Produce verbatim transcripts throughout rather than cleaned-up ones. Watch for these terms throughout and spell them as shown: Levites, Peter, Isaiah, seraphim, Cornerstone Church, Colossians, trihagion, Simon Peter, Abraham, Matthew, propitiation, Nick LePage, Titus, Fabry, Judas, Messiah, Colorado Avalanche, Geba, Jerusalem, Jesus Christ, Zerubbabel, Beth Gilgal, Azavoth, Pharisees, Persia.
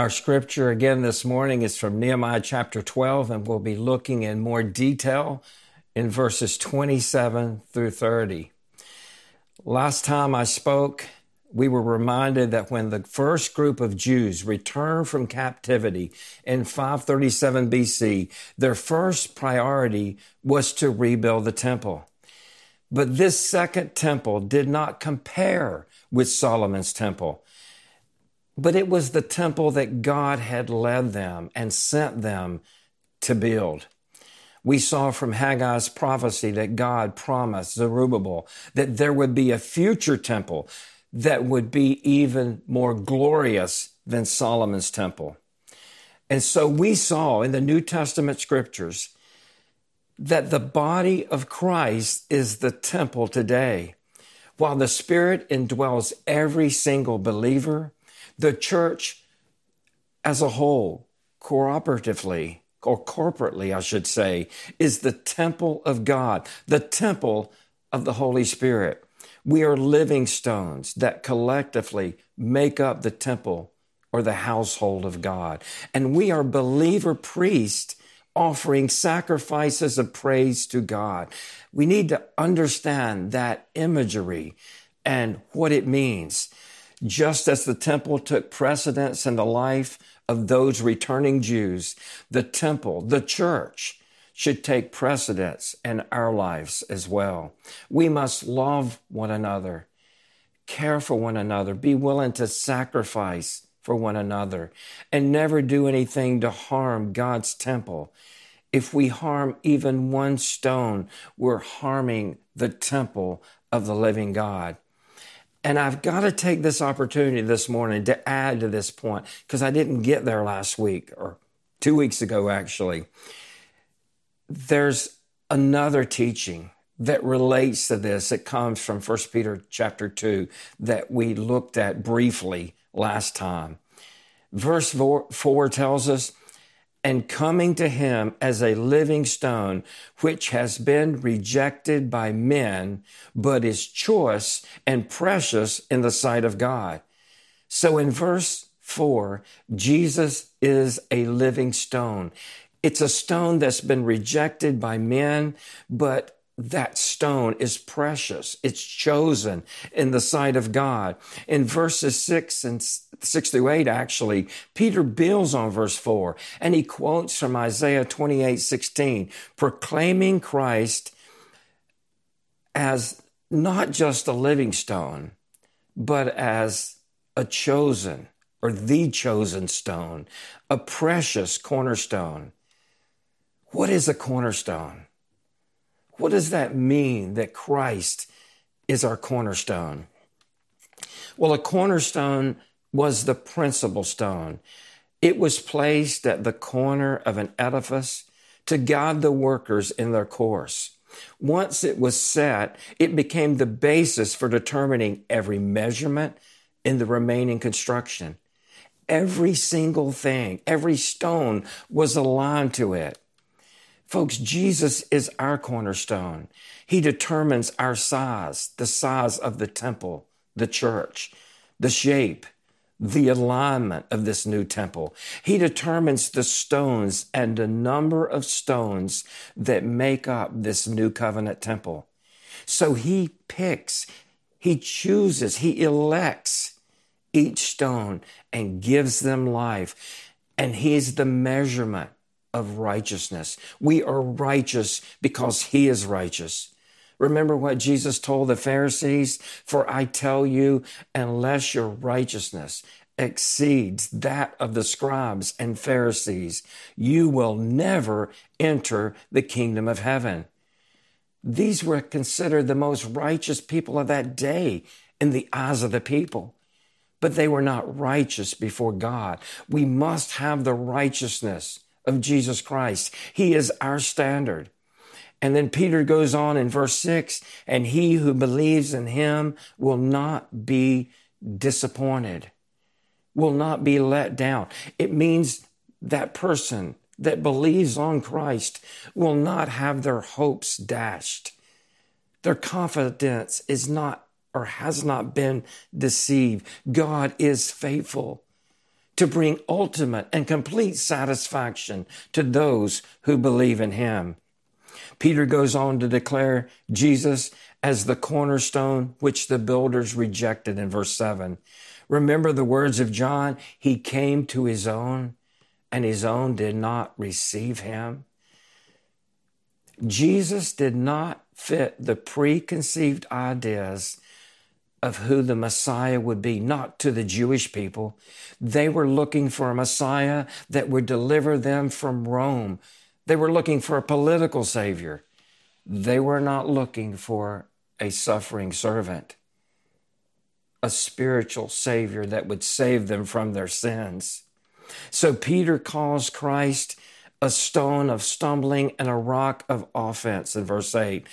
Our scripture again this morning is from Nehemiah chapter twelve, and we'll be looking in more detail in verses twenty-seven through thirty. Last time I spoke, we were reminded that when the first group of Jews returned from captivity in five thirty-seven B C, their first priority was to rebuild the temple. But this second temple did not compare with Solomon's temple, but it was the temple that God had led them and sent them to build. We saw from Haggai's prophecy that God promised Zerubbabel that there would be a future temple that would be even more glorious than Solomon's temple. And so we saw in the New Testament scriptures that the body of Christ is the temple today. While the Spirit indwells every single believer, the church as a whole, cooperatively, or corporately, I should say, is the temple of God, the temple of the Holy Spirit. We are living stones that collectively make up the temple or the household of God. And we are believer priests offering sacrifices of praise to God. We need to understand that imagery and what it means. Just as the temple took precedence in the life of those returning Jews, the temple, the church, should take precedence in our lives as well. We must love one another, care for one another, be willing to sacrifice for one another, and never do anything to harm God's temple. If we harm even one stone, we're harming the temple of the living God. And I've got to take this opportunity this morning to add to this point, because I didn't get there last week, or two weeks ago, actually. There's another teaching that relates to this. It comes from First Peter chapter two that we looked at briefly last time. Verse four tells us, "And coming to him as a living stone, which has been rejected by men, but is choice and precious in the sight of God." So in verse four, Jesus is a living stone. It's a stone that's been rejected by men, but that stone is precious. It's chosen in the sight of God. In verses six and six through eight, actually, Peter builds on verse four, and he quotes from Isaiah twenty-eight sixteen, proclaiming Christ as not just a living stone, but as a chosen, or the chosen stone, a precious cornerstone. What is a cornerstone? What does that mean that Christ is our cornerstone? Well, a cornerstone was the principal stone. It was placed at the corner of an edifice to guide the workers in their course. Once it was set, it became the basis for determining every measurement in the remaining construction. Every single thing, every stone was aligned to it. Folks, Jesus is our cornerstone. He determines our size, the size of the temple, the church, the shape, the alignment of this new temple. He determines the stones and the number of stones that make up this new covenant temple. So he picks, he chooses, he elects each stone and gives them life. And he's the measurement of righteousness. We are righteous because he is righteous. Remember what Jesus told the Pharisees, "For I tell you, unless your righteousness exceeds that of the scribes and Pharisees, you will never enter the kingdom of heaven." These were considered the most righteous people of that day in the eyes of the people, but they were not righteous before God. We must have the righteousness of Jesus Christ. He is our standard. And then Peter goes on in verse six, "And he who believes in him will not be disappointed," will not be let down. It means that person that believes on Christ will not have their hopes dashed. Their confidence is not, or has not been deceived. God is faithful to bring ultimate and complete satisfaction to those who believe in him. Peter goes on to declare Jesus as the cornerstone which the builders rejected in verse seven. Remember the words of John, he came to his own and his own did not receive him. Jesus did not fit the preconceived ideas of who the Messiah would be, not to the Jewish people. They were looking for a Messiah that would deliver them from Rome. They were looking for a political savior. They were not looking for a suffering servant, a spiritual savior that would save them from their sins. So Peter calls Christ a stone of stumbling and a rock of offense in verse eight.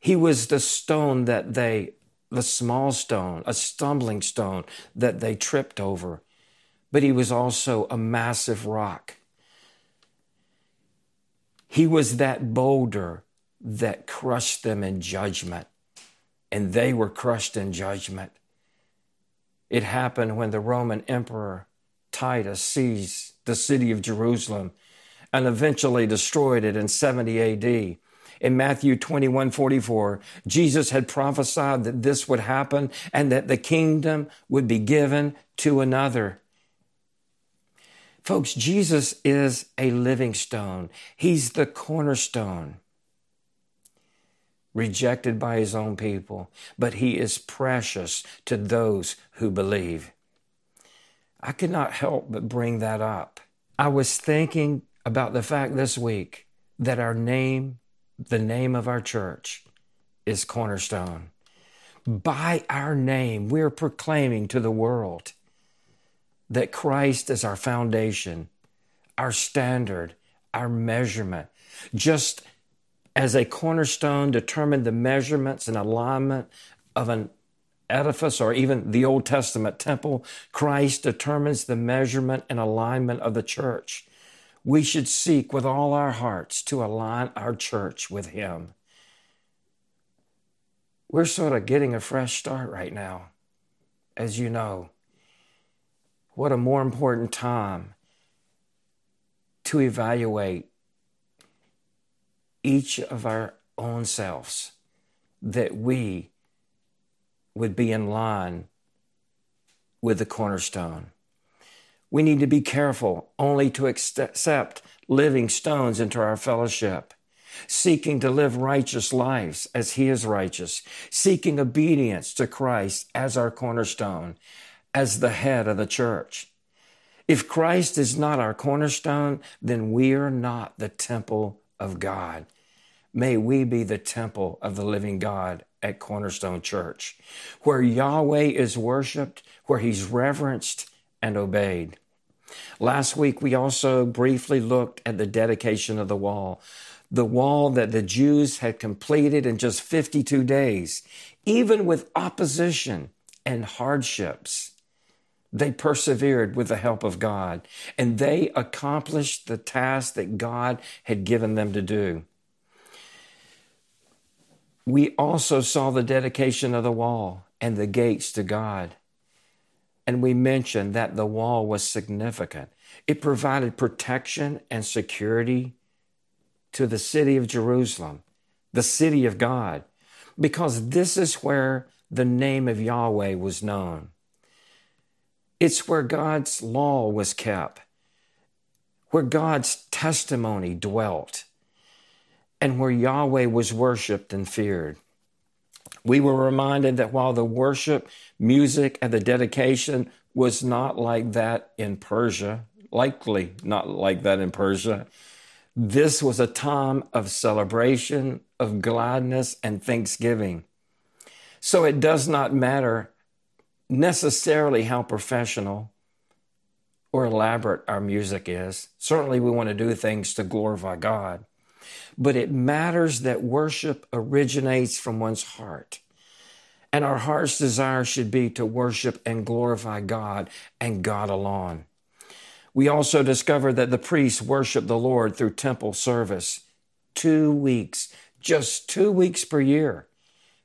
He was the stone that they the small stone, a stumbling stone that they tripped over, but he was also a massive rock. He was that boulder that crushed them in judgment, and they were crushed in judgment. It happened when the Roman Emperor Titus seized the city of Jerusalem and eventually destroyed it in seventy A D. In Matthew twenty-one forty-four, Jesus had prophesied that this would happen and that the kingdom would be given to another. Folks, Jesus is a living stone. He's the cornerstone, rejected by his own people, but he is precious to those who believe. I could not help but bring that up. I was thinking about the fact this week that our name The name of our church is Cornerstone. By our name, we're proclaiming to the world that Christ is our foundation, our standard, our measurement. Just as a cornerstone determined the measurements and alignment of an edifice or even the Old Testament temple, Christ determines the measurement and alignment of the church. We should seek with all our hearts to align our church with him. We're sort of getting a fresh start right now, as you know. What a more important time to evaluate each of our own selves, that we would be in line with the cornerstone. We need to be careful only to accept living stones into our fellowship, seeking to live righteous lives as he is righteous, seeking obedience to Christ as our cornerstone, as the head of the church. If Christ is not our cornerstone, then we are not the temple of God. May we be the temple of the living God at Cornerstone Church, where Yahweh is worshiped, where he's reverenced and obeyed. Last week, we also briefly looked at the dedication of the wall, the wall that the Jews had completed in just fifty-two days. Even with opposition and hardships, they persevered with the help of God, and they accomplished the task that God had given them to do. We also saw the dedication of the wall and the gates to God. And we mentioned that the wall was significant. It provided protection and security to the city of Jerusalem, the city of God, because this is where the name of Yahweh was known. It's where God's law was kept, where God's testimony dwelt, and where Yahweh was worshiped and feared. We were reminded that while the worship, music, and the dedication was not like that in Persia, likely not like that in Persia, this was a time of celebration, of gladness, and thanksgiving. So it does not matter necessarily how professional or elaborate our music is. Certainly we want to do things to glorify God. But it matters that worship originates from one's heart. And our heart's desire should be to worship and glorify God and God alone. We also discovered that the priests worshiped the Lord through temple service. Two weeks, just two weeks per year.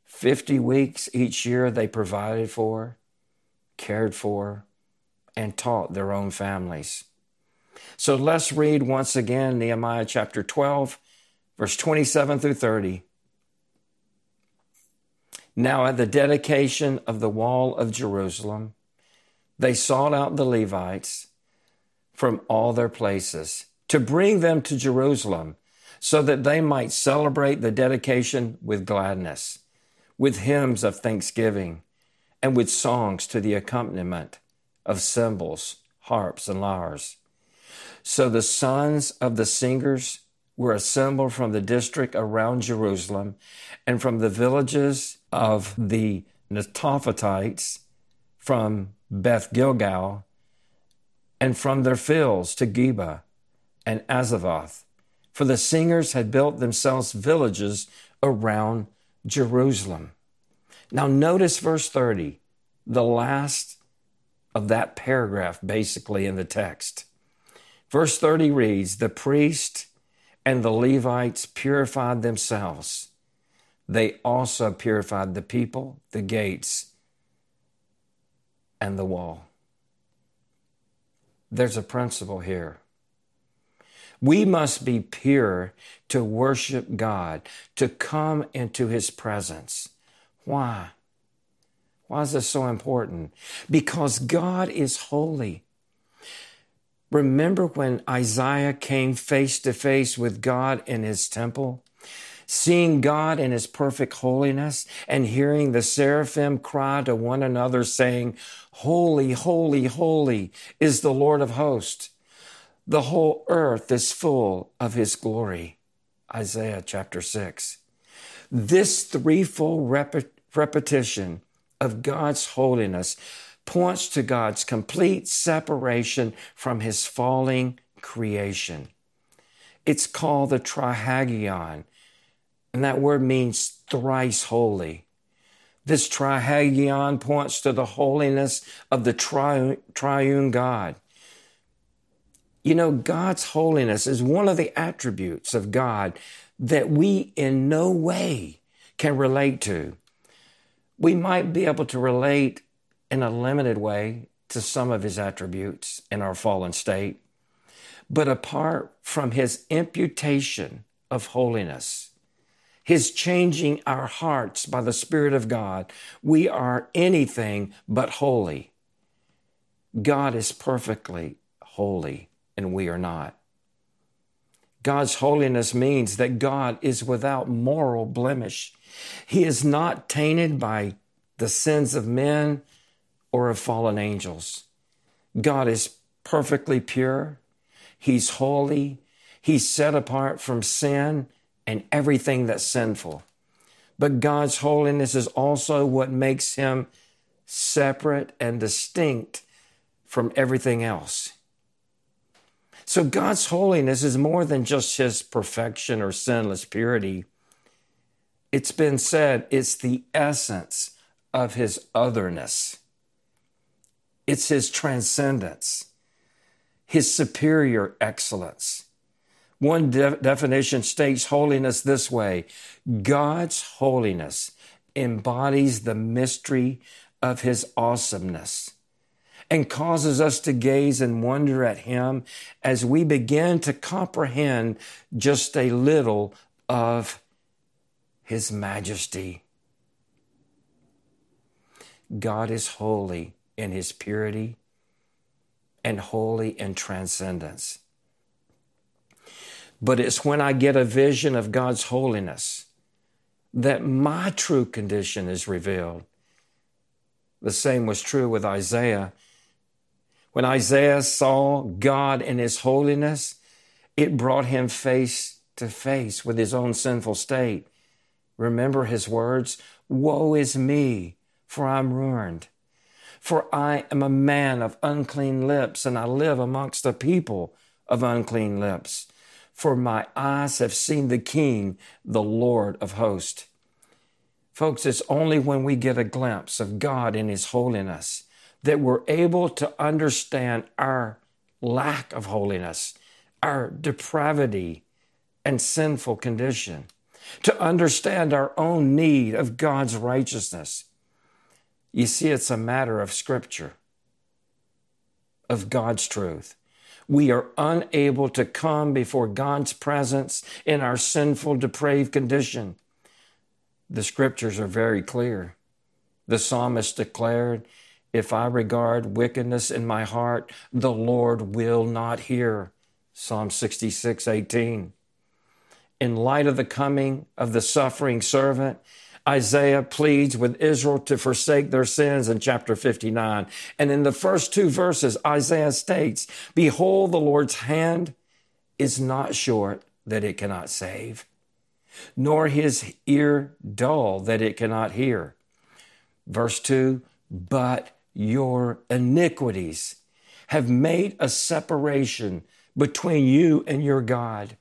fifty weeks each year they provided for, cared for, and taught their own families. So let's read once again Nehemiah chapter twelve, verse twenty-seven through thirty. Now at the dedication of the wall of Jerusalem, they sought out the Levites from all their places to bring them to Jerusalem so that they might celebrate the dedication with gladness, with hymns of thanksgiving, and with songs to the accompaniment of cymbals, harps, and lyres. So the sons of the singers were assembled from the district around Jerusalem and from the villages of the Netophathites, from Beth Gilgal, and from their fields to Geba and Azavoth. For the singers had built themselves villages around Jerusalem. Now notice verse thirty, the last of that paragraph basically in the text. Verse thirty reads, the priest and the Levites purified themselves. They also purified the people, the gates, and the wall. There's a principle here. We must be pure to worship God, to come into His presence. Why? Why is this so important? Because God is holy. Remember when Isaiah came face to face with God in His temple, seeing God in His perfect holiness and hearing the seraphim cry to one another saying, holy, holy, holy is the Lord of hosts. The whole earth is full of His glory. Isaiah chapter six. This threefold rep- repetition of God's holiness points to God's complete separation from His falling creation. It's called the trihagion, and that word means thrice holy. This trihagion points to the holiness of the tri- triune God. You know, God's holiness is one of the attributes of God that we in no way can relate to. We might be able to relate in a limited way to some of His attributes in our fallen state. But apart from His imputation of holiness, His changing our hearts by the Spirit of God, we are anything but holy. God is perfectly holy, and we are not. God's holiness means that God is without moral blemish. He is not tainted by the sins of men or of fallen angels. God is perfectly pure. He's holy. He's set apart from sin and everything that's sinful. But God's holiness is also what makes Him separate and distinct from everything else. So God's holiness is more than just His perfection or sinless purity. It's been said it's the essence of His otherness. It's His transcendence, His superior excellence. One de- definition states holiness this way: God's holiness embodies the mystery of His awesomeness and causes us to gaze and wonder at Him as we begin to comprehend just a little of His majesty. God is holy in His purity, and holy in transcendence. But it's when I get a vision of God's holiness that my true condition is revealed. The same was true with Isaiah. When Isaiah saw God in His holiness, it brought him face to face with his own sinful state. Remember his words, "Woe is me, for I'm ruined. For I am a man of unclean lips, and I live amongst a people of unclean lips. For my eyes have seen the King, the Lord of hosts." Folks, it's only when we get a glimpse of God in His holiness that we're able to understand our lack of holiness, our depravity and sinful condition, to understand our own need of God's righteousness. You see, it's a matter of Scripture. of God's truth. We are unable to come before God's presence in our sinful, depraved condition. The scriptures are very clear. The psalmist declared, "If I regard wickedness in my heart, the Lord will not hear." Psalm sixty-six, eighteen. In light of the coming of the suffering servant, Isaiah pleads with Israel to forsake their sins in chapter fifty-nine. And in the first two verses, Isaiah states, "Behold, the Lord's hand is not short that it cannot save, nor his ear dull that it cannot hear." Verse two, "But your iniquities have made a separation between you and your God,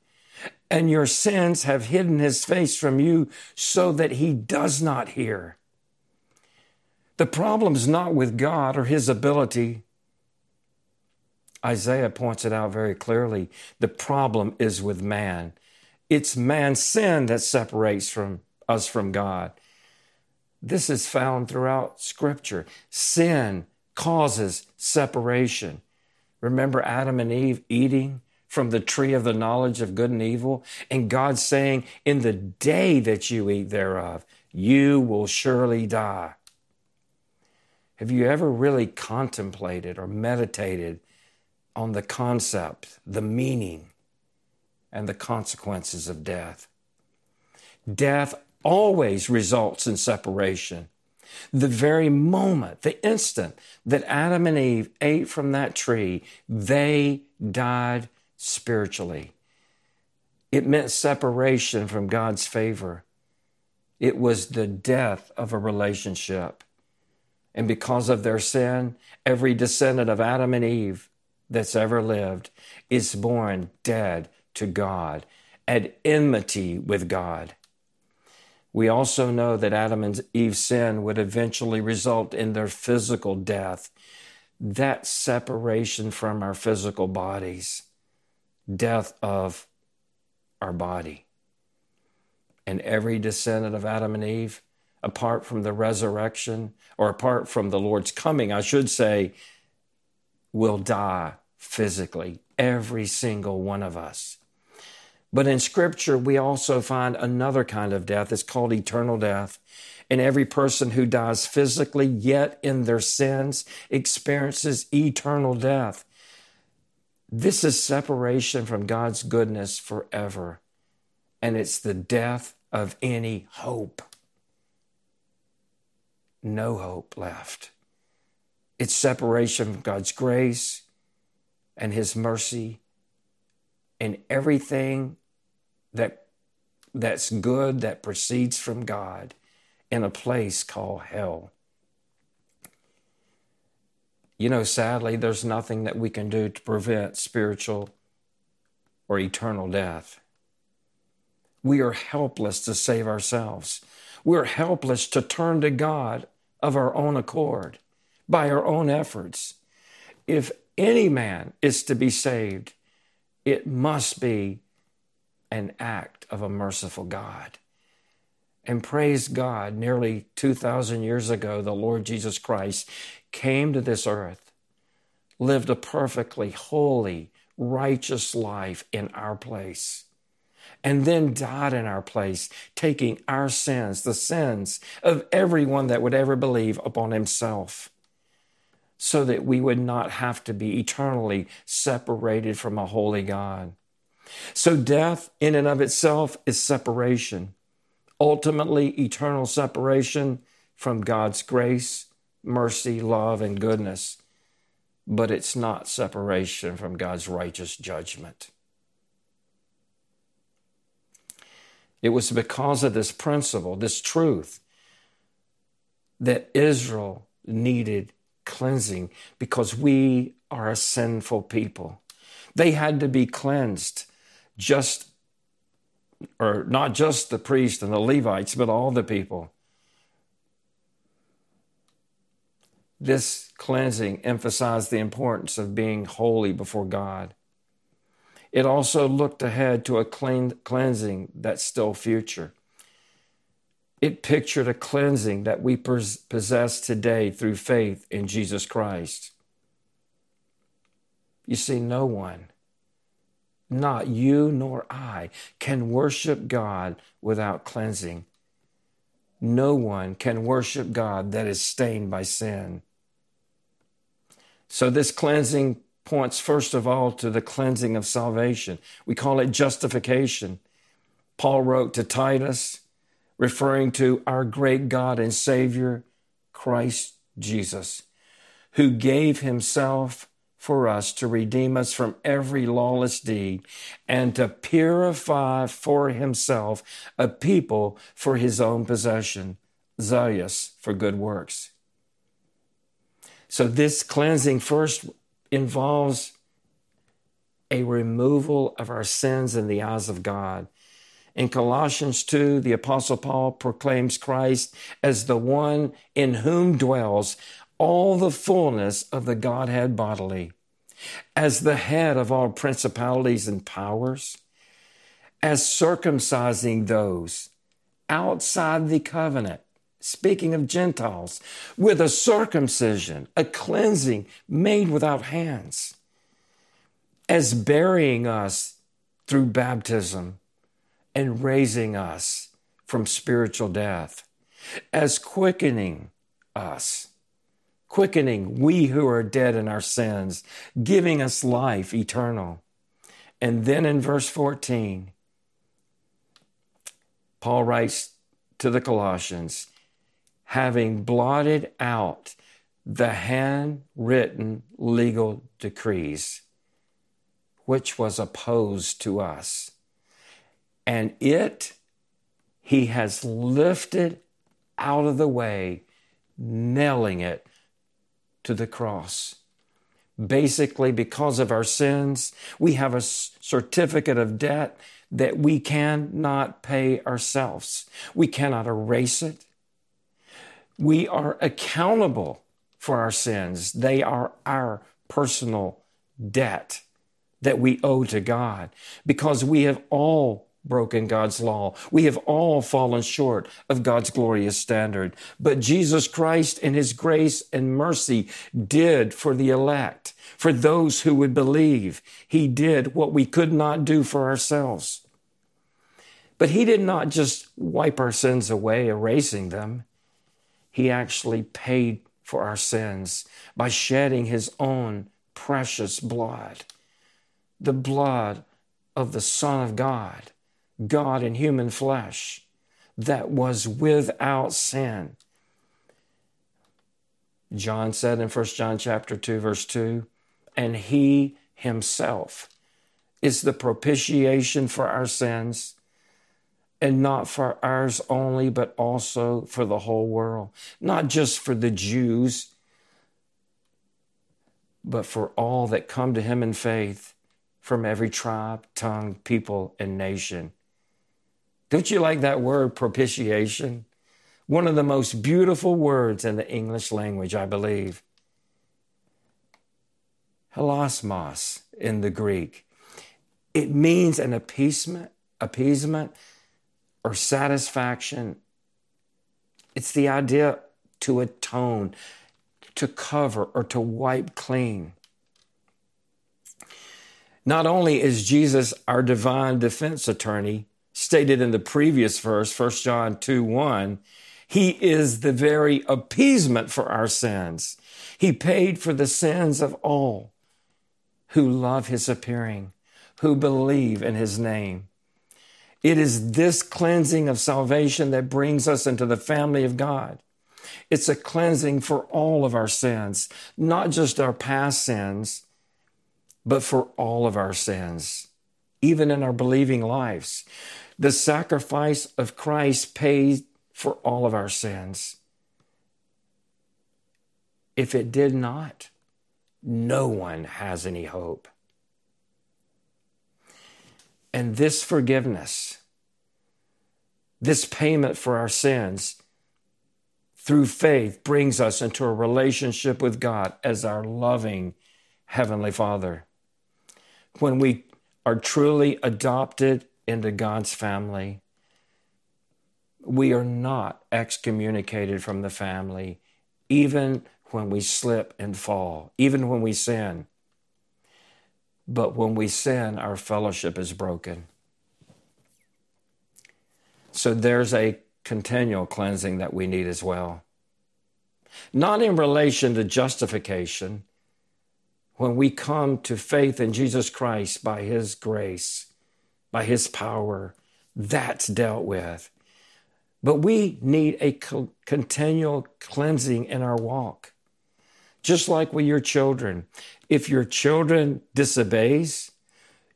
and your sins have hidden his face from you so that he does not hear." The problem's not with God or his ability. Isaiah points it out very clearly. The problem is with man. It's man's sin that separates from us from God. This is found throughout Scripture. Sin causes separation. Remember Adam and Eve eating from the tree of the knowledge of good and evil, and God saying, "In the day that you eat thereof, you will surely die." Have you ever really contemplated or meditated on the concept, the meaning, and the consequences of death? Death always results in separation. The very moment, the instant that Adam and Eve ate from that tree, they died spiritually. It meant separation from God's favor. It was the death of a relationship. And because of their sin, every descendant of Adam and Eve that's ever lived is born dead to God, at enmity with God. We also know that Adam and Eve's sin would eventually result in their physical death, that separation from our physical bodies. Death of our body. And every descendant of Adam and Eve, apart from the resurrection, or apart from the Lord's coming, I should say, will die physically, every single one of us. But in Scripture, we also find another kind of death. It's called eternal death. And every person who dies physically, yet in their sins, experiences eternal death. This is separation from God's goodness forever, and it's the death of any hope. No hope left. It's separation from God's grace and His mercy and everything that, that's good that proceeds from God in a place called hell. You know, sadly, there's nothing that we can do to prevent spiritual or eternal death. We are helpless to save ourselves. We're helpless to turn to God of our own accord, by our own efforts. If any man is to be saved, it must be an act of a merciful God. And praise God, nearly two thousand years ago, the Lord Jesus Christ came to this earth, lived a perfectly holy, righteous life in our place, and then died in our place, taking our sins, the sins of everyone that would ever believe, upon himself, so that we would not have to be eternally separated from a holy God. So death in and of itself is separation. Ultimately, eternal separation from God's grace, mercy, love, and goodness. But it's not separation from God's righteous judgment. It was because of this principle, this truth, that Israel needed cleansing, because we are a sinful people. They had to be cleansed, just or not just the priests and the Levites, but all the people. This cleansing emphasized the importance of being holy before God. It also looked ahead to a clean, cleansing that's still future. It pictured a cleansing that we possess today through faith in Jesus Christ. You see, no one, not you nor I, can worship God without cleansing. No one can worship God that is stained by sin. So this cleansing points, first of all, to the cleansing of salvation. We call it justification. Paul wrote to Titus, referring to our great God and Savior, Christ Jesus, who gave himself for us to redeem us from every lawless deed and to purify for himself a people for his own possession, zealous for good works. So this cleansing first involves a removal of our sins in the eyes of God. In Colossians two, the Apostle Paul proclaims Christ as the one in whom dwells all the fullness of the Godhead bodily, as the head of all principalities and powers, as circumcising those outside the covenant, speaking of Gentiles, with a circumcision, a cleansing made without hands, as burying us through baptism and raising us from spiritual death, as quickening us, quickening we who are dead in our sins, giving us life eternal. And then in verse fourteen, Paul writes to the Colossians, having blotted out the handwritten legal decrees, which was opposed to us. And it, he has lifted out of the way, nailing it to the cross. Basically, because of our sins, we have a certificate of debt that we cannot pay ourselves. We cannot erase it. We are accountable for our sins. They are our personal debt that we owe to God because we have all broken God's law. We have all fallen short of God's glorious standard. But Jesus Christ in his grace and mercy did for the elect, for those who would believe. He did what we could not do for ourselves. But he did not just wipe our sins away, erasing them. He actually paid for our sins by shedding his own precious blood, the blood of the Son of God, God in human flesh, that was without sin. John said in First John chapter two, verse two, and he himself is the propitiation for our sins, and not for ours only, but also for the whole world. Not just for the Jews, but for all that come to him in faith from every tribe, tongue, people, and nation. Don't you like that word, propitiation? One of the most beautiful words in the English language, I believe. Hilasmos in the Greek. It means an appeasement, appeasement, or satisfaction. It's the idea to atone, to cover, or to wipe clean. Not only is Jesus our divine defense attorney, stated in the previous verse, First John two, one, he is the very appeasement for our sins. He paid for the sins of all who love his appearing, who believe in his name. It is this cleansing of salvation that brings us into the family of God. It's a cleansing for all of our sins, not just our past sins, but for all of our sins, even in our believing lives. The sacrifice of Christ paid for all of our sins. If it did not, no one has any hope. And this forgiveness, this payment for our sins through faith brings us into a relationship with God as our loving Heavenly Father. When we are truly adopted into God's family, we are not excommunicated from the family, even when we slip and fall, even when we sin. But when we sin, our fellowship is broken. So there's a continual cleansing that we need as well. Not in relation to justification. When we come to faith in Jesus Christ by his grace, by his power, that's dealt with. But we need a co- continual cleansing in our walk. Just like with your children. If your children disobeys,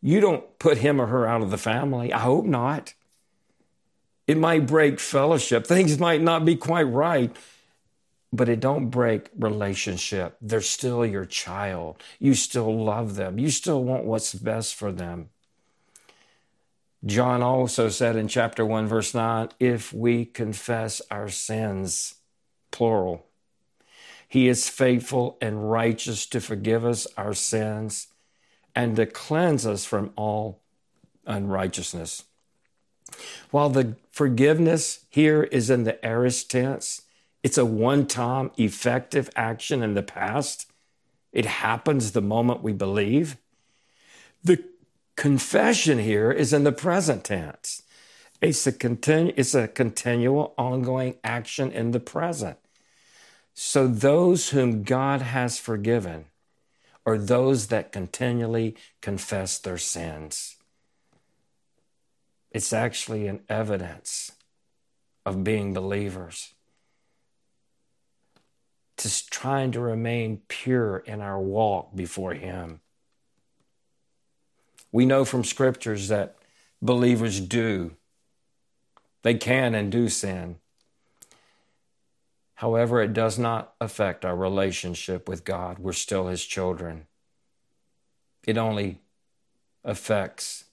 you don't put him or her out of the family. I hope not. It might break fellowship. Things might not be quite right, but it don't break relationship. They're still your child. You still love them. You still want what's best for them. John also said in chapter one, verse nine, if we confess our sins, plural, he is faithful and righteous to forgive us our sins and to cleanse us from all unrighteousness. While the forgiveness here is in the aorist tense, it's a one-time effective action in the past. It happens the moment we believe. The confession here is in the present tense. It's a, continu- it's a continual, ongoing action in the present. So those whom God has forgiven are those that continually confess their sins. It's actually an evidence of being believers. Just trying to remain pure in our walk before him. We know from scriptures that believers do. They can and do sin. However, it does not affect our relationship with God. We're still his children. It only affects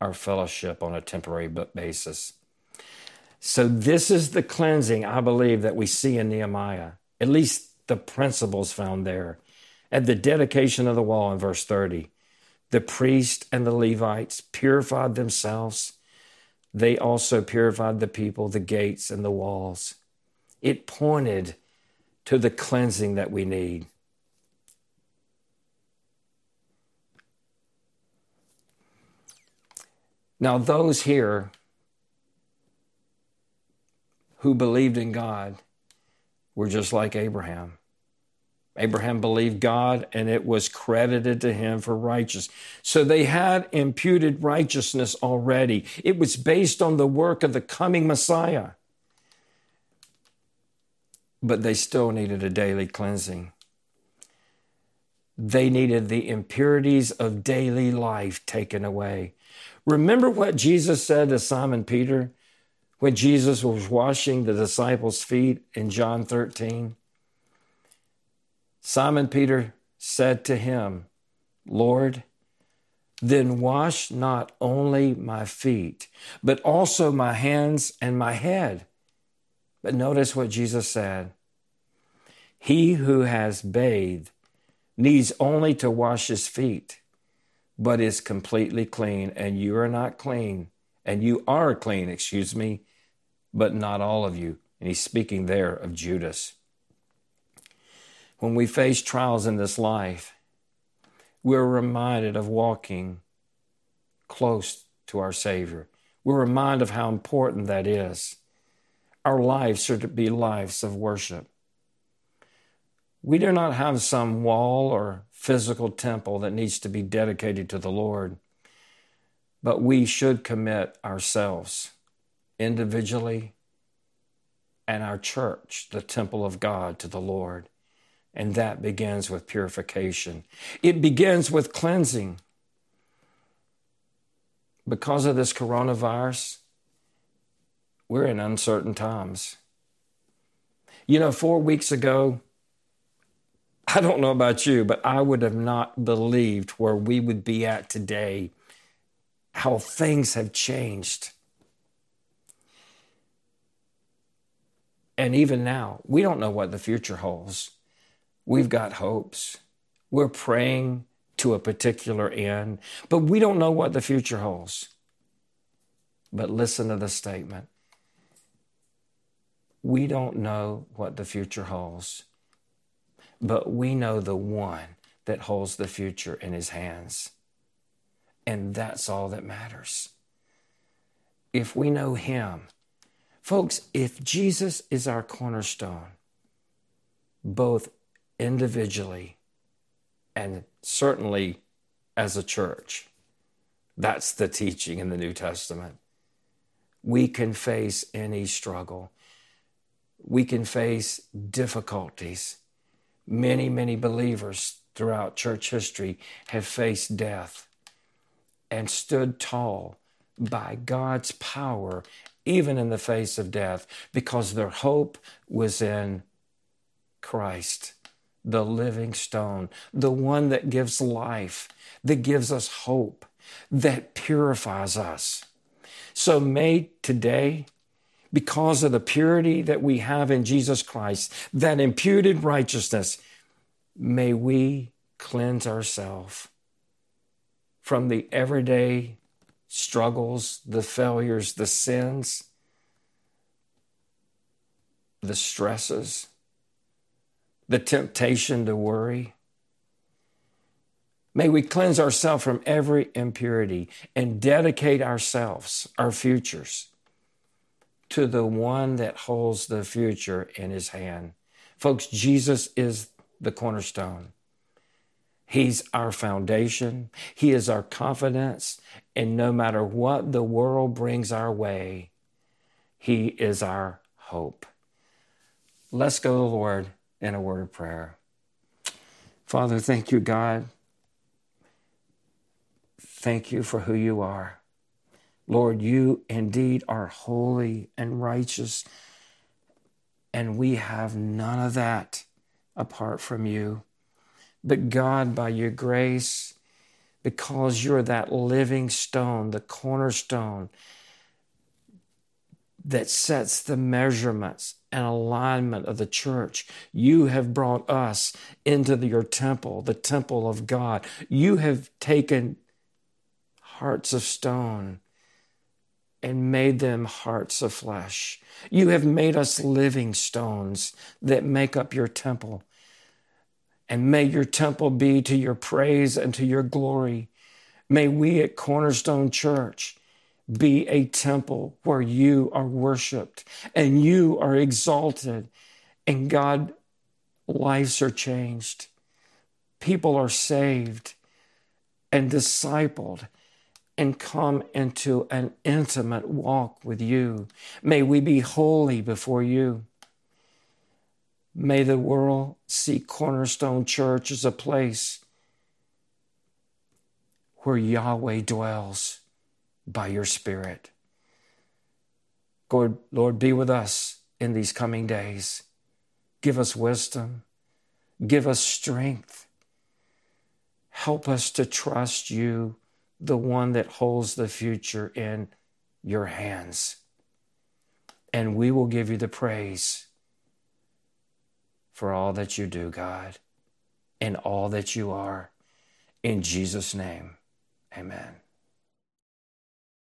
our fellowship on a temporary basis. So this is the cleansing, I believe, that we see in Nehemiah. At least the principles found there. At the dedication of the wall in verse thirty, the priest and the Levites purified themselves. They also purified the people, the gates, and the walls. It pointed to the cleansing that we need. Now, those here who believed in God were just like Abraham. Abraham believed God, and it was credited to him for righteousness. So they had imputed righteousness already. It was based on the work of the coming Messiah. But they still needed a daily cleansing. They needed the impurities of daily life taken away. Remember what Jesus said to Simon Peter when Jesus was washing the disciples' feet in John thirteen? Simon Peter said to him, Lord, then wash not only my feet, but also my hands and my head. But notice what Jesus said. He who has bathed needs only to wash his feet, but is completely clean, and you are not clean, and you are clean, excuse me, but not all of you. And he's speaking there of Judas. When we face trials in this life, we're reminded of walking close to our Savior. We're reminded of how important that is. Our lives should be lives of worship. We do not have some wall or physical temple that needs to be dedicated to the Lord, but we should commit ourselves individually and our church, the temple of God, to the Lord. And that begins with purification. It begins with cleansing. Because of this coronavirus, we're in uncertain times. You know, four weeks ago, I don't know about you, but I would have not believed where we would be at today, how things have changed. And even now, we don't know what the future holds. We've got hopes. We're praying to a particular end, but we don't know what the future holds. But listen to the statement. We don't know what the future holds, but we know the one that holds the future in his hands. and that's all that matters. If we know him, folks, if Jesus is our cornerstone, both individually and certainly as a church, that's the teaching in the New Testament. We can face any struggle. We can face difficulties. Many, many believers throughout church history have faced death and stood tall by God's power, even in the face of death, because their hope was in Christ, the living stone, the one that gives life, that gives us hope, that purifies us. So may today, because of the purity that we have in Jesus Christ, that imputed righteousness, may we cleanse ourselves from the everyday struggles, the failures, the sins, the stresses, the temptation to worry. May we cleanse ourselves from every impurity and dedicate ourselves, our futures, to the one that holds the future in his hand. Folks, Jesus is the cornerstone. He's our foundation. He is our confidence. And no matter what the world brings our way, he is our hope. Let's go to the Lord in a word of prayer. Father, thank you, God. Thank you for who you are. Lord, you indeed are holy and righteous, and we have none of that apart from you. But God, by your grace, because you're that living stone, the cornerstone that sets the measurements and alignment of the church, you have brought us into your temple, the temple of God. You have taken hearts of stone and made them hearts of flesh. You have made us living stones that make up your temple. And may your temple be to your praise and to your glory. May we at Cornerstone Church be a temple where you are worshiped and you are exalted. And God, lives are changed. People are saved and discipled and come into an intimate walk with you. May we be holy before you. May the world see Cornerstone Church as a place where Yahweh dwells by your Spirit. Lord, Lord, be with us in these coming days. Give us wisdom. Give us strength. Help us to trust you, the one that holds the future in your hands. And we will give you the praise for all that you do, God, and all that you are. In Jesus' name, amen.